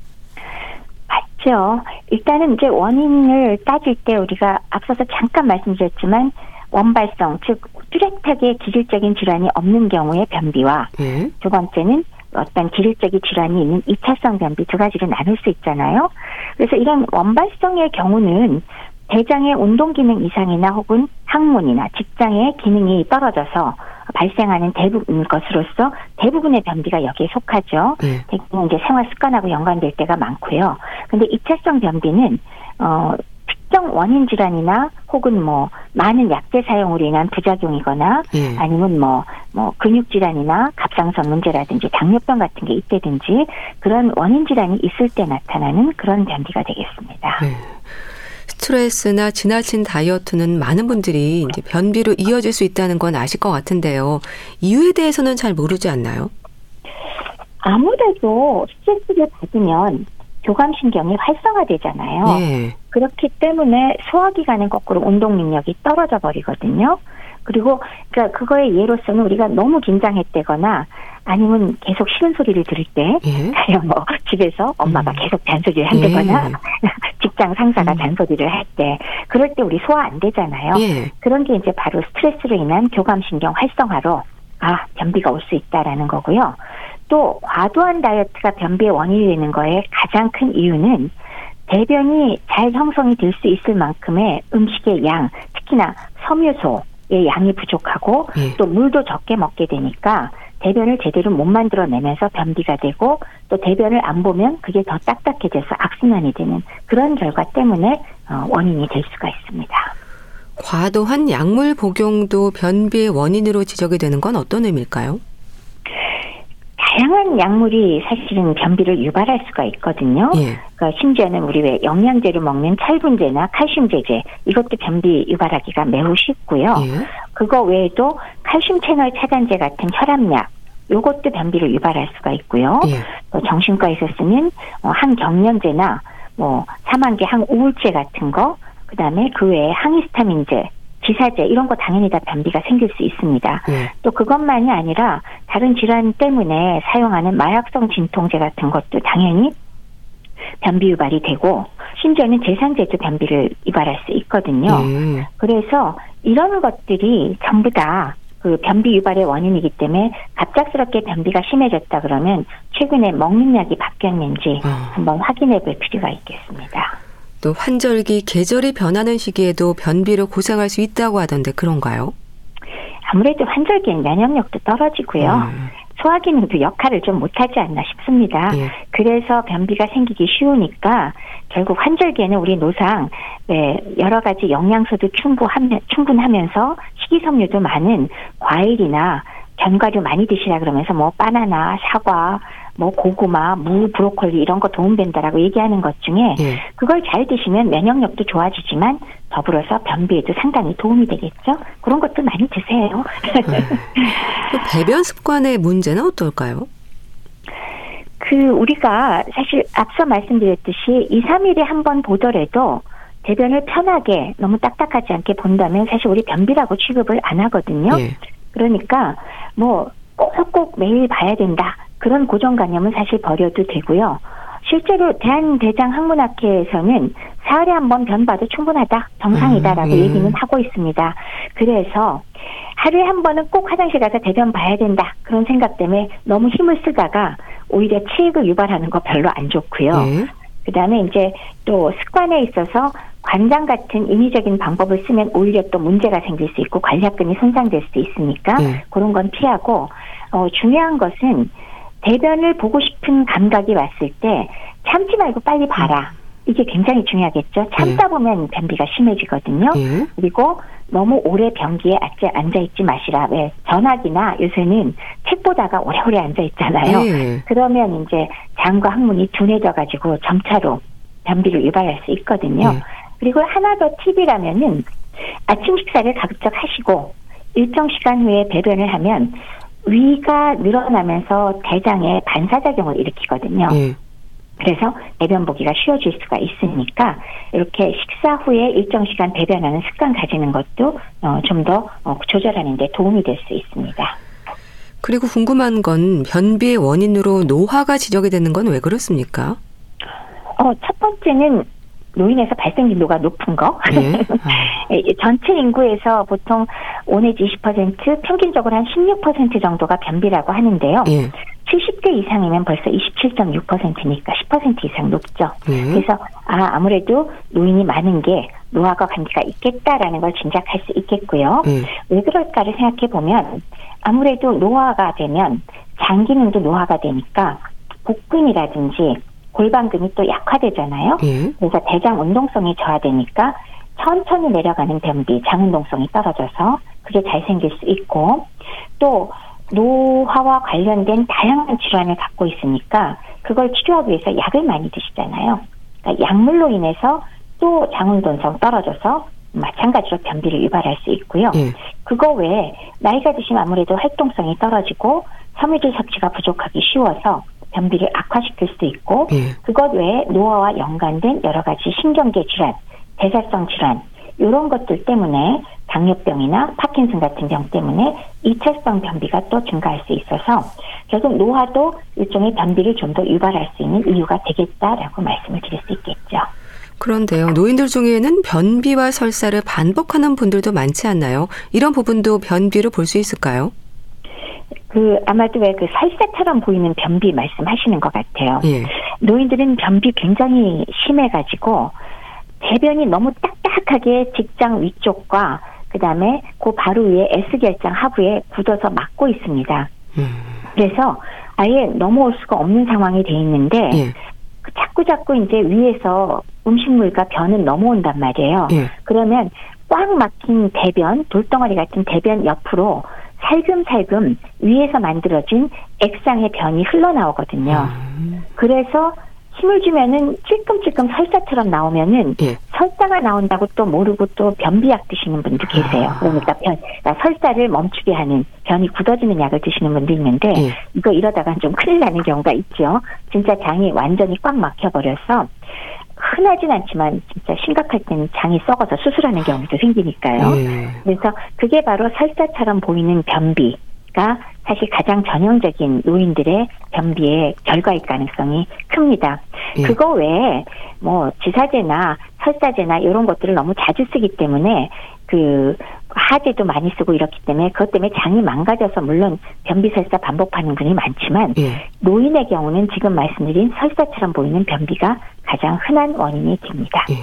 맞죠. 일단은 이제 원인을 따질 때 우리가 앞서서 잠깐 말씀드렸지만 원발성, 즉 뚜렷하게 기질적인 질환이 없는 경우의 변비와 네. 두 번째는 어떤 기질적인 질환이 있는 이차성 변비 두 가지를 나눌 수 있잖아요. 그래서 이런 원발성의 경우는 대장의 운동기능 이상이나 혹은 항문이나 직장의 기능이 떨어져서 발생하는 대부분 것으로서 대부분의 변비가 여기에 속하죠. 네. 대부분 이제 생활 습관하고 연관될 때가 많고요. 근데 이차성 변비는 어 특정 원인 질환이나 혹은 뭐 많은 약제 사용으로 인한 부작용이거나 예. 아니면 뭐, 뭐 근육 질환이나 갑상선 문제라든지 당뇨병 같은 게 있다든지 그런 원인 질환이 있을 때 나타나는 그런 변비가 되겠습니다. 예. 스트레스나 지나친 다이어트는 많은 분들이 이제 변비로 이어질 수 있다는 건 아실 것 같은데요. 이유에 대해서는 잘 모르지 않나요? 아무래도 스트레스를 받으면 교감신경이 활성화되잖아요. 예. 그렇기 때문에 소화기관은 거꾸로 운동 능력이 떨어져 버리거든요. 그리고 그러니까 그거의 예로서는 우리가 너무 긴장했다거나 아니면 계속 싫은 소리를 들을 때 예? 뭐 집에서 엄마가 음. 계속 잔소리를 한다거나 예. 직장 상사가 음. 잔소리를 할 때 그럴 때 우리 소화 안 되잖아요. 예. 그런 게 이제 바로 스트레스로 인한 교감신경 활성화로 아 변비가 올 수 있다라는 거고요. 또 과도한 다이어트가 변비의 원인이 되는 거에 가장 큰 이유는 배변이 잘 형성이 될 수 있을 만큼의 음식의 양, 특히나 섬유소의 양이 부족하고 예. 또 물도 적게 먹게 되니까 대변을 제대로 못 만들어내면서 변비가 되고 또 대변을 안 보면 그게 더 딱딱해져서 악순환이 되는 그런 결과 때문에 원인이 될 수가 있습니다. 과도한 약물 복용도 변비의 원인으로 지적이 되는 건 어떤 의미일까요? 다양한 약물이 사실은 변비를 유발할 수가 있거든요. 예. 그러니까 심지어는 우리 왜 영양제를 먹는 철분제나 칼슘제제 이것도 변비 유발하기가 매우 쉽고요. 예. 그거 외에도 칼슘 채널 차단제 같은 혈압약 이것도 변비를 유발할 수가 있고요. 예. 또 정신과에서 쓰는 항경련제나 뭐 사망계 항우울제 같은 거 그다음에 그 외에 항히스타민제 지사제 이런 거 당연히 다 변비가 생길 수 있습니다. 예. 또 그것만이 아니라 다른 질환 때문에 사용하는 마약성 진통제 같은 것도 당연히 변비 유발이 되고 심지어는 제상제도 변비를 유발할 수 있거든요. 예. 그래서 이런 것들이 전부 다 그 변비 유발의 원인이기 때문에 갑작스럽게 변비가 심해졌다 그러면 최근에 먹는 약이 바뀌었는지 어. 한번 확인해 볼 필요가 있겠습니다. 또 환절기, 계절이 변하는 시기에도 변비로 고생할 수 있다고 하던데 그런가요? 아무래도 환절기엔 면역력도 떨어지고요. 음. 소화기능도 역할을 좀 못하지 않나 싶습니다. 예. 그래서 변비가 생기기 쉬우니까 결국 환절기에는 우리 노상 네, 여러 가지 영양소도 충분하면, 충분하면서 식이섬유도 많은 과일이나 견과류 많이 드시라 그러면서 뭐 바나나, 사과, 뭐 고구마, 무, 브로콜리 이런 거 도움된다라고 얘기하는 것 중에 예. 그걸 잘 드시면 면역력도 좋아지지만 더불어서 변비에도 상당히 도움이 되겠죠. 그런 것도 많이 드세요. 배변 습관의 문제는 어떨까요? 그 우리가 사실 앞서 말씀드렸듯이 이삼 일에 한 번 보더라도 대변을 편하게 너무 딱딱하지 않게 본다면 사실 우리 변비라고 취급을 안 하거든요. 예. 그러니까 뭐 꼭꼭 매일 봐야 된다. 그런 고정관념은 사실 버려도 되고요. 실제로 대한대장항문학회에서는 사흘에 한 번 변 봐도 충분하다, 정상이다라고 음, 예. 얘기는 하고 있습니다. 그래서 하루에 한 번은 꼭 화장실 가서 대변 봐야 된다, 그런 생각 때문에 너무 힘을 쓰다가 오히려 치익을 유발하는 거 별로 안 좋고요. 예. 그다음에 이제 또 습관에 있어서 관장 같은 인위적인 방법을 쓰면 오히려 또 문제가 생길 수 있고 관략근이 손상될 수도 있으니까 예. 그런 건 피하고, 어, 중요한 것은 대변을 보고 싶은 감각이 왔을 때 참지 말고 빨리 봐라. 이게 굉장히 중요하겠죠. 참다 보면 변비가 심해지거든요. 예. 그리고 너무 오래 변기에 앉아있지 마시라. 왜? 전화기나 요새는 책 보다가 오래오래 앉아있잖아요. 예. 그러면 이제 장과 항문이 둔해져가지고 점차로 변비를 유발할 수 있거든요. 예. 그리고 하나 더 팁이라면은 아침 식사를 가급적 하시고 일정 시간 후에 배변을 하면 위가 늘어나면서 대장에 반사작용을 일으키거든요. 예. 그래서 배변 보기가 쉬워질 수가 있으니까 이렇게 식사 후에 일정 시간 배변하는 습관 가지는 것도 좀 더 조절하는 데 도움이 될 수 있습니다. 그리고 궁금한 건 변비의 원인으로 노화가 지적이 되는 건 왜 그렇습니까? 어, 첫 번째는 노인에서 발생 빈도가 높은 거. 네. 전체 인구에서 보통 오 내지 이십 퍼센트, 평균적으로 한 십육 퍼센트 정도가 변비라고 하는데 요 네. 칠십 대 이상이면 벌써 이십칠 점 육 퍼센트니까 십 퍼센트 이상 높죠. 네. 그래서 아, 아무래도 노인이 많은 게 노화가 관계가 있겠다라는 걸 짐작할 수 있겠고요. 네. 왜 그럴까를 생각해 보면 아무래도 노화가 되면 장 기능도 노화가 되니까 복근이라든지 골반근이 또 약화되잖아요. 예. 그래서 대장 운동성이 저하되니까 천천히 내려가는 변비, 장 운동성이 떨어져서 그게 잘 생길 수 있고, 또 노화와 관련된 다양한 질환을 갖고 있으니까 그걸 치료하기 위해서 약을 많이 드시잖아요. 그러니까 약물로 인해서 또 장 운동성 떨어져서 마찬가지로 변비를 유발할 수 있고요. 예. 그거 외에 나이가 드시면 아무래도 활동성이 떨어지고 섬유질 섭취가 부족하기 쉬워서 변비를 악화시킬 수도 있고, 예. 그것 외에 노화와 연관된 여러 가지 신경계 질환, 대사성 질환, 이런 것들 때문에 당뇨병이나 파킨슨 같은 병 때문에 이차성 변비가 또 증가할 수 있어서 결국 노화도 일종의 변비를 좀 더 유발할 수 있는 이유가 되겠다라고 말씀을 드릴 수 있겠죠. 그런데요, 노인들 중에는 변비와 설사를 반복하는 분들도 많지 않나요? 이런 부분도 변비로 볼 수 있을까요? 그 아마도 왜 그 설사처럼 보이는 변비 말씀하시는 것 같아요. 예. 노인들은 변비 굉장히 심해가지고 대변이 너무 딱딱하게 직장 위쪽과 그다음에 그 바로 위에 S결장 하부에 굳어서 막고 있습니다. 음. 그래서 아예 넘어올 수가 없는 상황이 돼 있는데 예. 자꾸 자꾸 이제 위에서 음식물과 변은 넘어온단 말이에요. 예. 그러면 꽉 막힌 대변, 돌덩어리 같은 대변 옆으로 살금살금 위에서 만들어진 액상의 변이 흘러나오거든요. 음. 그래서 힘을 주면은 찔끔찔끔 설사처럼 나오면은 예. 설사가 나온다고 또 모르고 또 변비약 드시는 분도 계세요. 아. 그러니까 변, 그러니까 설사를 멈추게 하는 변이 굳어지는 약을 드시는 분도 있는데 예. 이거 이러다가 좀 큰일 나는 경우가 있죠. 진짜 장이 완전히 꽉 막혀버려서 흔하진 않지만 진짜 심각할 때는 장이 썩어서 수술하는 경우도 생기니까요. 예. 그래서 그게 바로 설사처럼 보이는 변비가 사실 가장 전형적인 노인들의 변비의 결과일 가능성이 큽니다. 예. 그거 외에 뭐 지사제나 설사제나 이런 것들을 너무 자주 쓰기 때문에 그 하제도 많이 쓰고 이렇기 때문에 그것 때문에 장이 망가져서 물론 변비 설사 반복하는 분이 많지만 예. 노인의 경우는 지금 말씀드린 설사처럼 보이는 변비가 가장 흔한 원인이 됩니다. 예.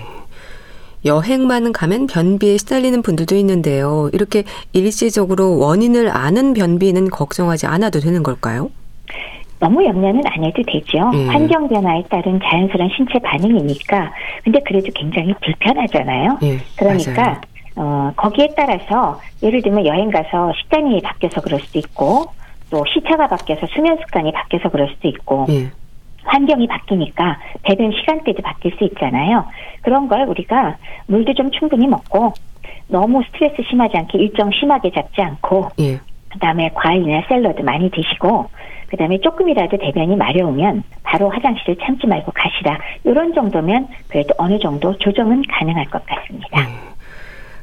여행만 가면 변비에 시달리는 분들도 있는데요. 이렇게 일시적으로 원인을 아는 변비는 걱정하지 않아도 되는 걸까요? 너무 염려는 안 해도 되죠. 음. 환경 변화에 따른 자연스러운 신체 반응이니까. 근데 그래도 굉장히 불편하잖아요. 예, 그러니까 맞아요. 어, 거기에 따라서 예를 들면 여행 가서 식단이 바뀌어서 그럴 수도 있고, 또 시차가 바뀌어서 수면 습관이 바뀌어서 그럴 수도 있고, 예. 환경이 바뀌니까 배변 시간대도 바뀔 수 있잖아요. 그런 걸 우리가 물도 좀 충분히 먹고, 너무 스트레스 심하지 않게 일정 심하게 잡지 않고, 예. 그다음에 과일이나 샐러드 많이 드시고, 그다음에 조금이라도 대변이 마려우면 바로 화장실을 참지 말고 가시라. 이런 정도면 그래도 어느 정도 조정은 가능할 것 같습니다. 음.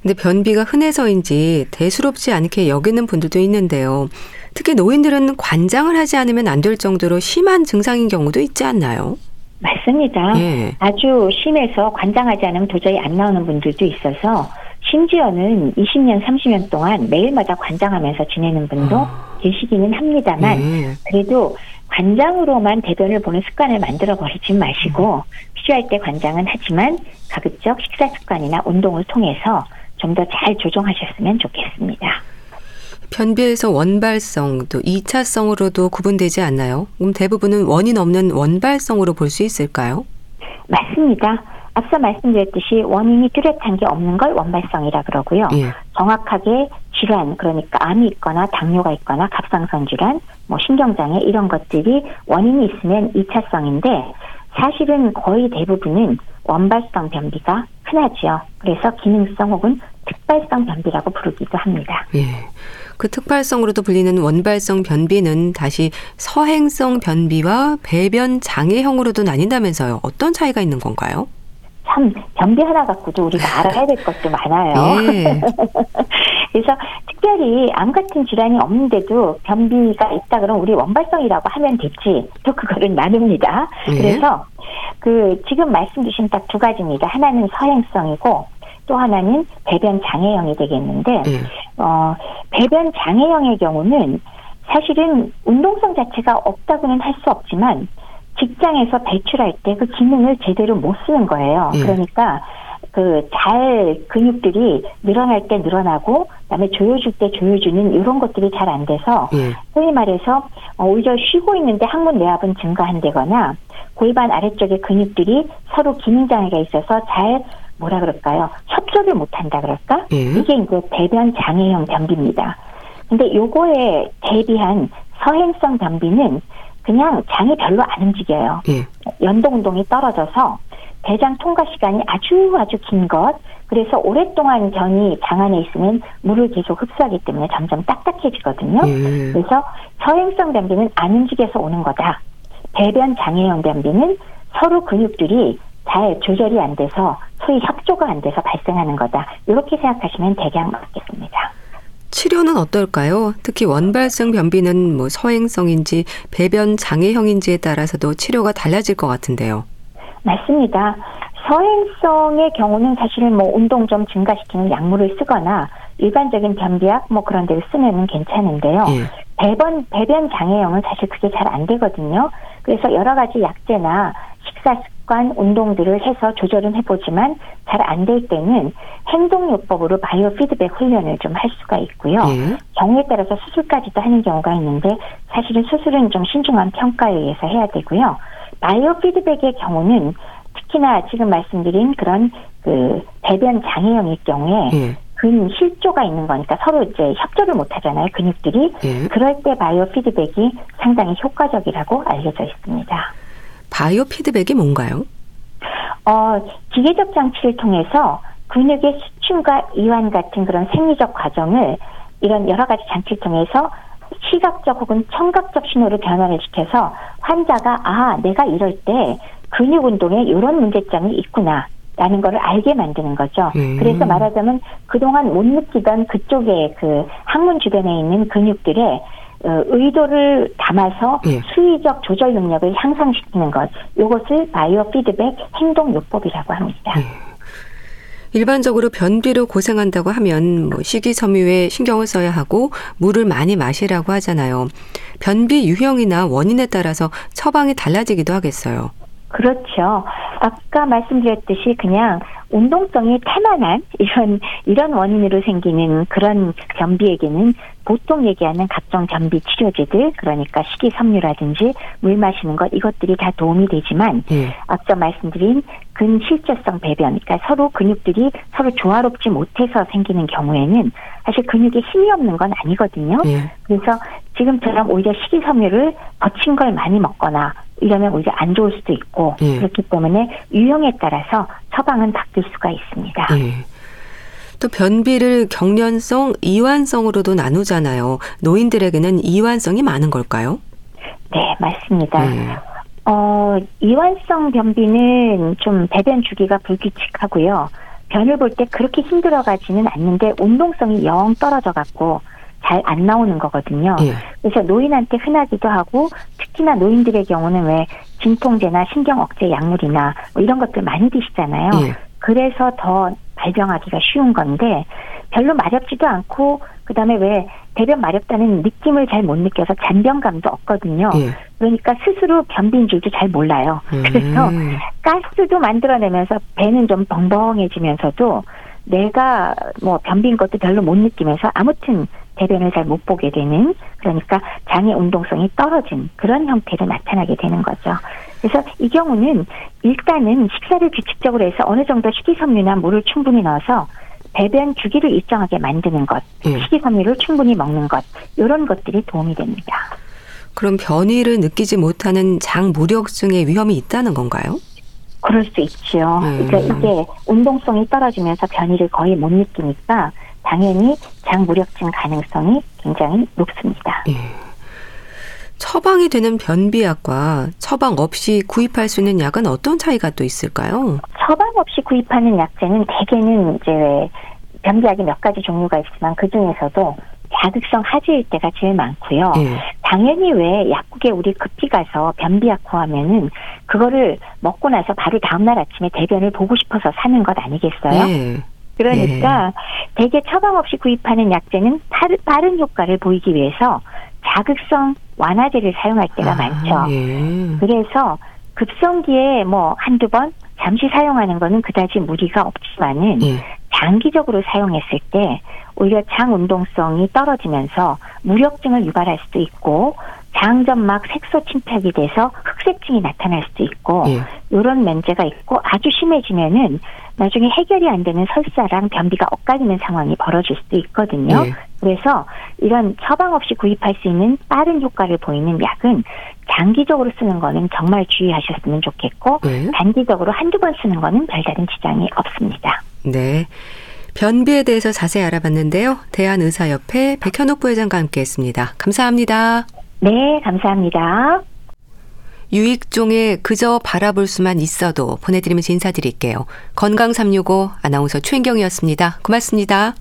근데 변비가 흔해서인지 대수롭지 않게 여기는 분들도 있는데요. 특히 노인들은 관장을 하지 않으면 안 될 정도로 심한 증상인 경우도 있지 않나요? 맞습니다. 예. 아주 심해서 관장하지 않으면 도저히 안 나오는 분들도 있어서 심지어는 이십 년, 삼십 년 동안 매일마다 관장하면서 지내는 분도 아. 계시기는 합니다만 예. 그래도 관장으로만 대변을 보는 습관을 만들어버리지 마시고 필요할 때 관장은 하지만 가급적 식사 습관이나 운동을 통해서 좀 더 잘 조정하셨으면 좋겠습니다. 변비에서 원발성, 또 이 차성으로도 구분되지 않나요? 그럼 대부분은 원인 없는 원발성으로 볼 수 있을까요? 맞습니다. 앞서 말씀드렸듯이 원인이 뚜렷한 게 없는 걸 원발성이라 그러고요. 예. 정확하게 질환, 그러니까 암이 있거나 당뇨가 있거나 갑상선 질환, 뭐 신경장애 이런 것들이 원인이 있으면 이 차성인데 사실은 거의 대부분은 원발성 변비가 흔하지요. 그래서 기능성 혹은 특발성 변비라고 부르기도 합니다. 예. 그 특발성으로도 불리는 원발성 변비는 다시 서행성 변비와 배변 장애형으로도 나뉜다면서요. 어떤 차이가 있는 건가요? 참 변비 하나 갖고도 우리가 알아야 될 것도 많아요. 예. 그래서 특별히 암 같은 질환이 없는데도 변비가 있다 그러면 우리 원발성이라고 하면 됐지 또 그거를 나눕니다. 예. 그래서 그 지금 말씀 주신 딱 두 가지입니다. 하나는 서행성이고 또 하나는 배변 장애형이 되겠는데 예. 어, 배변 장애형의 경우는 사실은 운동성 자체가 없다고는 할 수 없지만 직장에서 배출할 때 그 기능을 제대로 못 쓰는 거예요. 예. 그러니까 그 잘 근육들이 늘어날 때 늘어나고 그다음에 조여줄 때 조여주는 이런 것들이 잘 안 돼서 예. 소위 말해서 오히려 쉬고 있는데 항문 내압은 증가한다거나 골반 아래쪽의 근육들이 서로 기능 장애가 있어서 잘 뭐라 그럴까요? 협조를 못한다 그럴까? 예. 이게 이제 배변 장애형 변비입니다. 근데 요거에 대비한 서행성 변비는 그냥 장이 별로 안 움직여요. 예. 연동동이 떨어져서 대장 통과 시간이 아주 아주 긴 것. 그래서 오랫동안 변이 장 안에 있으면 물을 계속 흡수하기 때문에 점점 딱딱해지거든요. 예. 그래서 서행성 변비는 안 움직여서 오는 거다. 배변 장애형 변비는 서로 근육들이 잘 조절이 안 돼서 소위 협조가 안 돼서 발생하는 거다. 이렇게 생각하시면 대략 맞겠습니다. 치료는 어떨까요? 특히 원발성 변비는 뭐 서행성인지 배변 장애형인지에 따라서도 치료가 달라질 것 같은데요. 맞습니다. 서행성의 경우는 사실은 뭐 운동 좀 증가시키는 약물을 쓰거나 일반적인 변비약 뭐 그런 데를 쓰면은 괜찮은데요. 예. 배변, 배변 장애형은 사실 그게 잘 안 되거든요. 그래서 여러 가지 약제나 식사 습관, 운동들을 해서 조절은 해보지만 잘 안 될 때는 행동요법으로 바이오 피드백 훈련을 좀 할 수가 있고요. 예. 경우에 따라서 수술까지도 하는 경우가 있는데 사실은 수술은 좀 신중한 평가에 의해서 해야 되고요. 바이오 피드백의 경우는 특히나 지금 말씀드린 그런 그 배변 장애형일 경우에 예. 근 실조가 있는 거니까 서로 이제 협조를 못 하잖아요. 근육들이. 예. 그럴 때 바이오 피드백이 상당히 효과적이라고 알려져 있습니다. 바이오 피드백이 뭔가요? 어, 기계적 장치를 통해서 근육의 수축과 이완 같은 그런 생리적 과정을 이런 여러 가지 장치를 통해서 시각적 혹은 청각적 신호를 변화를 시켜서 환자가 아, 내가 이럴 때 근육 운동에 이런 문제점이 있구나. 라는 걸 알게 만드는 거죠. 음. 그래서 말하자면 그동안 못 느끼던 그쪽에 그 항문 주변에 있는 근육들의 의도를 담아서 예. 수의적 조절 능력을 향상시키는 것. 이것을 바이오 피드백 행동요법이라고 합니다. 예. 일반적으로 변비로 고생한다고 하면 뭐 식이섬유에 신경을 써야 하고 물을 많이 마시라고 하잖아요. 변비 유형이나 원인에 따라서 처방이 달라지기도 하겠어요. 그렇죠. 아까 말씀드렸듯이 그냥 운동성이 태만한 이런 이런 원인으로 생기는 그런 변비에게는 보통 얘기하는 각종 변비 치료제들 그러니까 식이섬유라든지 물 마시는 것 이것들이 다 도움이 되지만 예. 앞서 말씀드린 근실조성 배변 그러니까 서로 근육들이 서로 조화롭지 못해서 생기는 경우에는 사실 근육에 힘이 없는 건 아니거든요. 예. 그래서 지금처럼 오히려 식이섬유를 거친 걸 많이 먹거나 이러면 오히려 안 좋을 수도 있고 예. 그렇기 때문에 유형에 따라서 처방은 바뀔 수가 있습니다. 예. 또 변비를 경련성, 이완성으로도 나누잖아요. 노인들에게는 이완성이 많은 걸까요? 네, 맞습니다. 예. 어, 이완성 변비는 좀 배변 주기가 불규칙하고요. 변을 볼 때 그렇게 힘들어가지는 않는데 운동성이 영 떨어져갖고 잘 안 나오는 거거든요. 예. 그래서 노인한테 흔하기도 하고 특히나 노인들의 경우는 왜 진통제나 신경억제 약물이나 뭐 이런 것들 많이 드시잖아요. 예. 그래서 더 발병하기가 쉬운 건데 별로 마렵지도 않고 그다음에 왜 대변 마렵다는 느낌을 잘 못 느껴서 잔변감도 없거든요. 예. 그러니까 스스로 변비인 줄도 잘 몰라요. 음. 그래서 가스도 만들어내면서 배는 좀 벙벙해지면서도 내가 뭐 변비인 것도 별로 못 느끼면서 아무튼 대변을 잘 못 보게 되는, 그러니까 장의 운동성이 떨어진 그런 형태로 나타나게 되는 거죠. 그래서 이 경우는 일단은 식사를 규칙적으로 해서 어느 정도 식이섬유나 물을 충분히 넣어서 배변 주기를 일정하게 만드는 것, 예. 식이섬유를 충분히 먹는 것, 이런 것들이 도움이 됩니다. 그럼 변이를 느끼지 못하는 장 무력증의 위험이 있다는 건가요? 그럴 수 있죠. 음. 그러니까 이게 운동성이 떨어지면서 변이를 거의 못 느끼니까 당연히 장 무력증 가능성이 굉장히 높습니다. 예. 처방이 되는 변비약과 처방 없이 구입할 수 있는 약은 어떤 차이가 또 있을까요? 처방 없이 구입하는 약제는 대개는 이제 왜 변비약이 몇 가지 종류가 있지만 그중에서도 자극성 하지일 때가 제일 많고요. 예. 당연히 왜 약국에 우리 급히 가서 변비약 구하면은 그거를 먹고 나서 바로 다음날 아침에 대변을 보고 싶어서 사는 것 아니겠어요? 예. 그러니까 예. 대개 처방 없이 구입하는 약제는 빠른 효과를 보이기 위해서 자극성 완화제를 사용할 때가 아, 많죠. 예. 그래서 급성기에 뭐 한두 번 잠시 사용하는 거는 그다지 무리가 없지만은 예. 장기적으로 사용했을 때 오히려 장 운동성이 떨어지면서 무력증을 유발할 수도 있고 장점막 색소 침착이 돼서 흑색증이 나타날 수도 있고 예. 이런 문제가 있고 아주 심해지면은 나중에 해결이 안 되는 설사랑 변비가 엇갈리는 상황이 벌어질 수도 있거든요. 예. 그래서 이런 처방 없이 구입할 수 있는 빠른 효과를 보이는 약은 장기적으로 쓰는 거는 정말 주의하셨으면 좋겠고 예. 단기적으로 한두 번 쓰는 거는 별다른 지장이 없습니다. 네. 변비에 대해서 자세히 알아봤는데요. 대한의사협회 백현옥 부회장과 함께했습니다. 감사합니다. 네, 감사합니다. 유익종의 그저 바라볼 수만 있어도 보내드리면서 인사드릴게요. 건강삼육오 아나운서 최인경이었습니다. 고맙습니다.